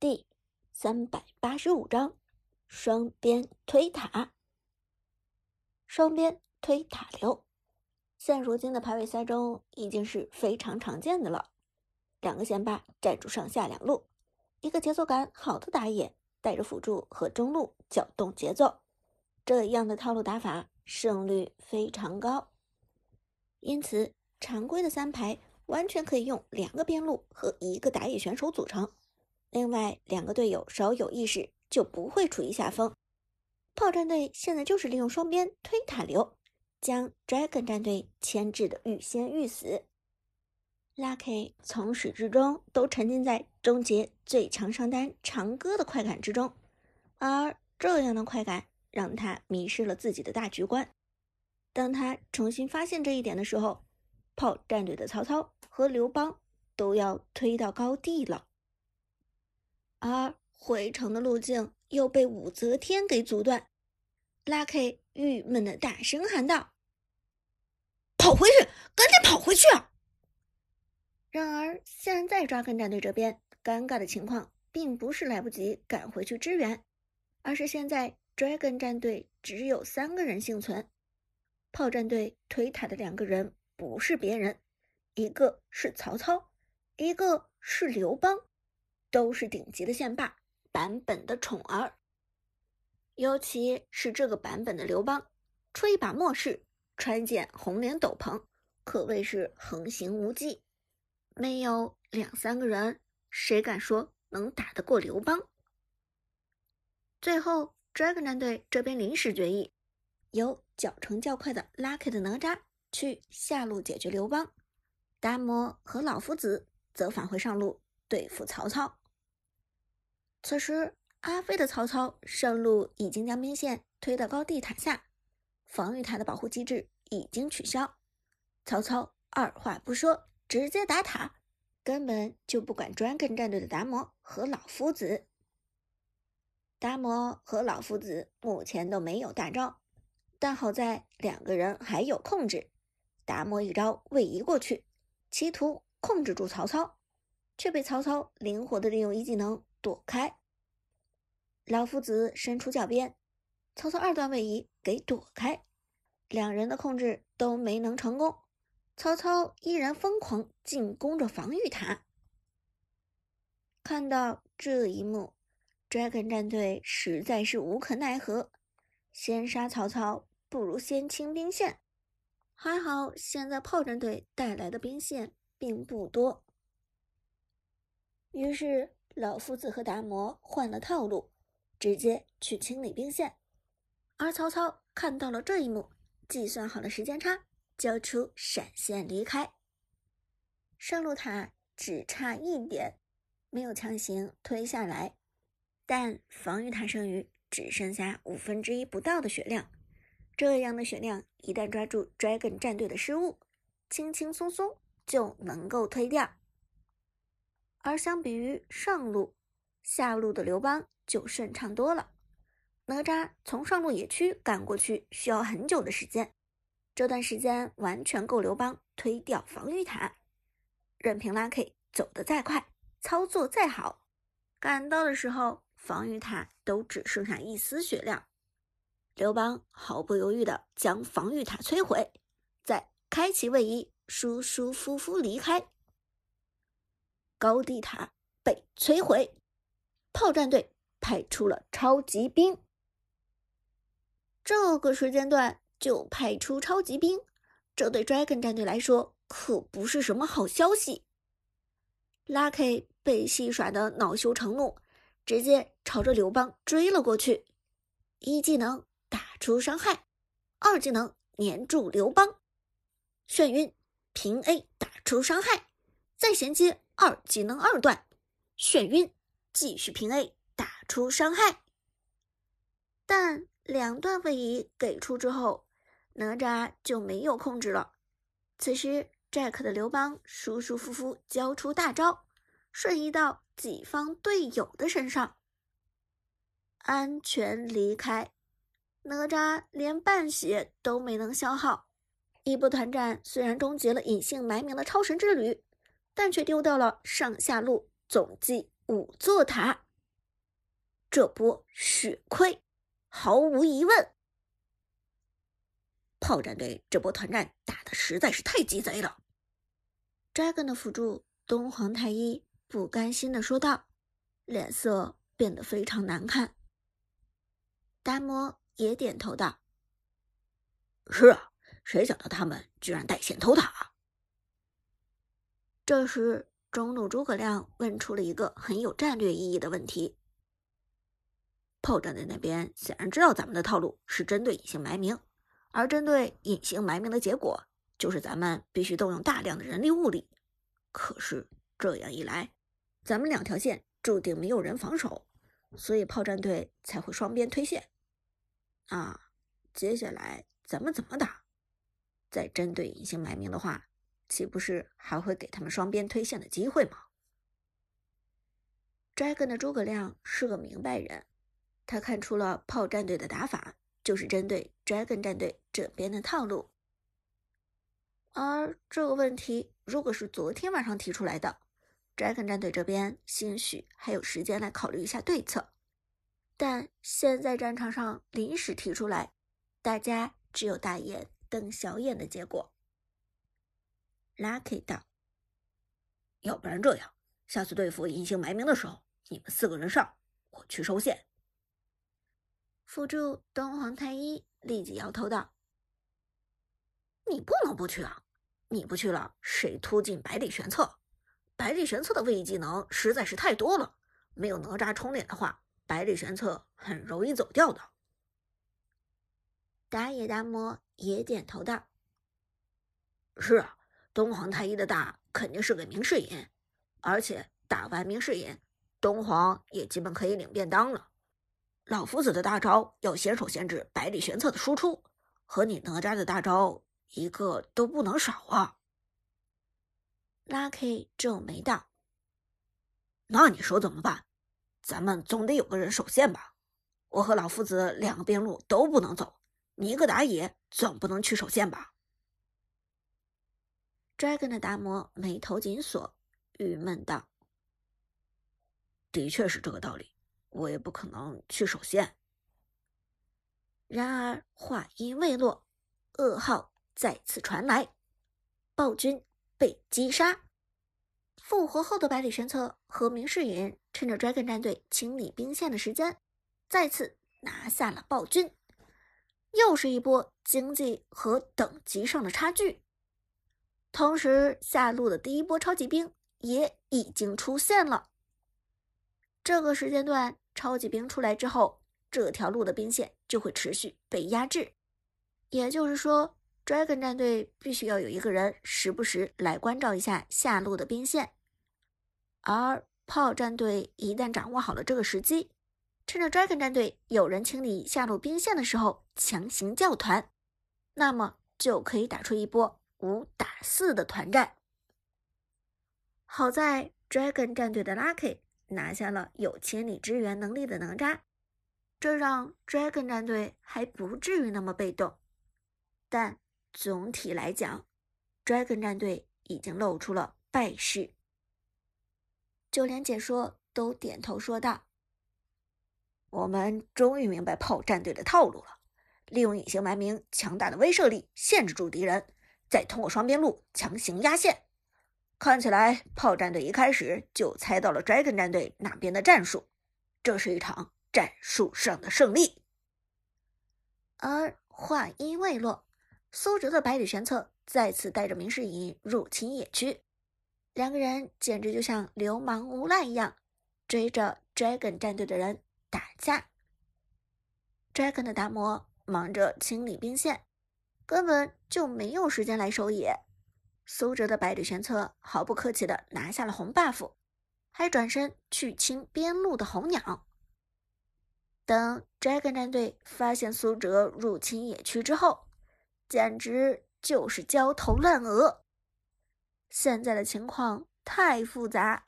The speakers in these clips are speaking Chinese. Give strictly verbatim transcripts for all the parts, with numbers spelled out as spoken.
第三百八十五章双边推塔。双边推塔流现如今的排位赛中已经是非常常见的了。两个先发站住上下两路，一个节奏感好的打野带着辅助和中路搅动节奏，这样的套路打法胜率非常高。因此常规的三排完全可以用两个边路和一个打野选手组成，另外两个队友稍有意识就不会处于下风。炮战队现在就是利用双边推塔流将 Dragon 战队牵制的欲仙欲死。 Lucky 从始至终都沉浸在终结最强上单长歌的快感之中，而这样的快感让他迷失了自己的大局观。当他重新发现这一点的时候，炮战队的曹操和刘邦都要推到高地了。而回城的路径又被武则天给阻断， Lucky 郁闷的大声喊道：“跑回去，赶紧跑回去啊！”然而现在抓根战队这边尴尬的情况并不是来不及赶回去支援，而是现在 Dragon 战队只有三个人幸存。炮战队推塔的两个人不是别人，一个是曹操，一个是刘邦，都是顶级的线霸版本的宠儿。尤其是这个版本的刘邦，吹一把末世，穿件红莲斗篷，可谓是横行无忌。没有两三个人，谁敢说能打得过刘邦？最后 Dragon 战队这边临时决议，由脚程较快的 Lucky 的哪吒去下路解决刘邦，达摩和老夫子则返回上路对付曹操。此时阿飞的曹操上路已经将兵线推到高地塔下，防御塔的保护机制已经取消，曹操二话不说直接打塔，根本就不管 Dragon 战队的达摩和老夫子。达摩和老夫子目前都没有大招，但好在两个人还有控制，达摩一招位移过去，企图控制住曹操，却被曹操灵活的利用一技能躲开。老夫子伸出脚边，曹操二段位移给躲开，两人的控制都没能成功，曹操依然疯狂进攻着防御塔。看到这一幕， Dragon 战队实在是无可奈何，先杀曹操不如先清兵线。还好现在炮战队带来的兵线并不多，于是老夫子和达摩换了套路，直接去清理兵线。而曹操看到了这一幕，计算好了时间差，交出闪现离开。上路塔只差一点没有强行推下来，但防御塔剩余只剩下五分之一不到的血量，这样的血量一旦抓住 Dragon 战队的失误，轻轻松松就能够推掉。而相比于上路，下路的刘邦就顺畅多了。哪吒从上路野区赶过去需要很久的时间，这段时间完全够刘邦推掉防御塔。任凭 Lucky 走得再快，操作再好，赶到的时候防御塔都只剩下一丝血量，刘邦毫不犹豫地将防御塔摧毁，再开启位移，舒舒服服离开。高地塔被摧毁，炮战队派出了超级兵。这个时间段就派出超级兵，这对 Dragon 战队来说可不是什么好消息。 Lucky 被戏耍的恼羞成怒，直接朝着刘邦追了过去，一技能打出伤害，二技能粘住刘邦，眩晕平 A 打出伤害，再衔接二技能二段，眩晕继续平 A 打出伤害。但两段位移给出之后，哪吒就没有控制了。此时 Jack 的刘邦舒舒服服交出大招，瞬移到己方队友的身上，安全离开。哪吒连半血都没能消耗，一波团战虽然终结了隐姓埋名的超神之旅，但却丢掉了上下路总计五座塔。这波血亏，毫无疑问。炮战队这波团战打得实在是太鸡贼了。Dragon 的辅助东皇太一不甘心地说道，脸色变得非常难看。达摩也点头道：“是啊，谁想到他们居然带线偷塔。”这时中路诸葛亮问出了一个很有战略意义的问题。炮战队那边显然知道咱们的套路是针对隐姓埋名，而针对隐姓埋名的结果就是咱们必须动用大量的人力物力，可是这样一来咱们两条线注定没有人防守，所以炮战队才会双边推线啊。接下来咱们怎么打？再针对隐姓埋名的话，岂不是还会给他们双边推线的机会吗？ Dragon 的诸葛亮是个明白人，他看出了炮战队的打法就是针对 Dragon 战队这边的套路，而这个问题如果是昨天晚上提出来的， Dragon 战队这边兴许还有时间来考虑一下对策，但现在战场上临时提出来，大家只有大眼瞪小眼的结果。 Lucky 道：“要不然这样，下次对付隐姓埋名的时候，你们四个人上，我去收线。”辅助东皇太一立即摇头道：“你不能不去啊！你不去了，谁突进百里玄策？百里玄策的位移技能实在是太多了，没有哪吒冲脸的话，百里玄策很容易走掉的。”打野达摩也点头道：“是啊，东皇太一的大肯定是给明世隐，而且打完明世隐，东皇也基本可以领便当了。老夫子的大招要先手限制百里玄策的输出，和你哪吒的大招一个都不能少啊。 Lucky 皱眉道：“那你说怎么办？咱们总得有个人守线吧？我和老夫子两个边路都不能走，你一个打野总不能去守线吧？” Dragon 的达摩眉头紧锁，郁闷道：“的确是这个道理。我也不可能去守线。”然而话音未落，噩耗再次传来，暴君被击杀。复活后的百里玄策和明世隐趁着 Dragon 战队清理兵线的时间，再次拿下了暴君。又是一波经济和等级上的差距。同时下路的第一波超级兵也已经出现了。这个时间段超级兵出来之后，这条路的兵线就会持续被压制，也就是说 Dragon 战队必须要有一个人时不时来关照一下下路的兵线，而炮战队一旦掌握好了这个时机，趁着 Dragon 战队有人清理下路兵线的时候强行叫团，那么就可以打出一波五打四的团战。好在 Dragon 战队的 Lucky 拿下了有千里支援能力的哪吒，这让 Dragon 战队还不至于那么被动，但总体来讲 Dragon 战队已经露出了败势。就连解说都点头说道：“我们终于明白炮战队的套路了，利用隐姓埋名强大的威慑力限制住敌人，再通过双边路强行压线。”看起来炮战队一开始就猜到了 Dragon 战队那边的战术，这是一场战术上的胜利。而话音未落，苏哲的百里玄策再次带着明世隐入侵野区，两个人简直就像流氓无赖一样追着 Dragon 战队的人打架。 Dragon 的达摩忙着清理兵线，根本就没有时间来守野。苏哲的百里玄策毫不客气地拿下了红 buff， 还转身去清边路的红鸟。等 Dragon 战队发现苏哲入侵野区之后，简直就是焦头烂额。现在的情况太复杂，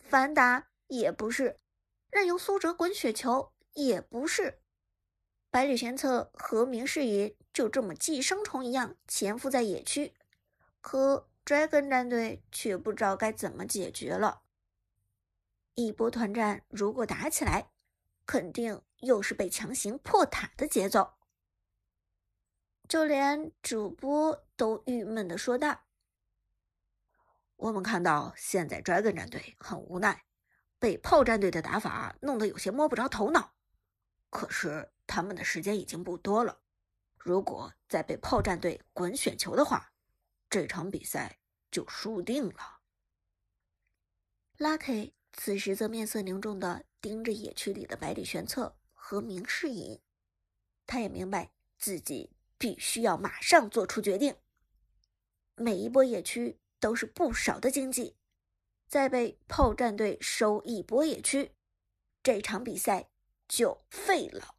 反打也不是，任由苏哲滚雪球也不是。百里玄策和明世隐就这么寄生虫一样潜伏在野区，可 Dragon 战队却不知道该怎么解决了。一波团战如果打起来，肯定又是被强行破塔的节奏。就连主播都郁闷地说道：“我们看到现在 Dragon 战队很无奈，被炮战队的打法弄得有些摸不着头脑。可是他们的时间已经不多了，如果再被炮战队滚雪球的话，这场比赛就输定了。”Lucky 此时则面色凝重地盯着野区里的百里玄策和明世隐，他也明白自己必须要马上做出决定。每一波野区都是不少的经济，再被炮战队收一波野区，这场比赛就废了。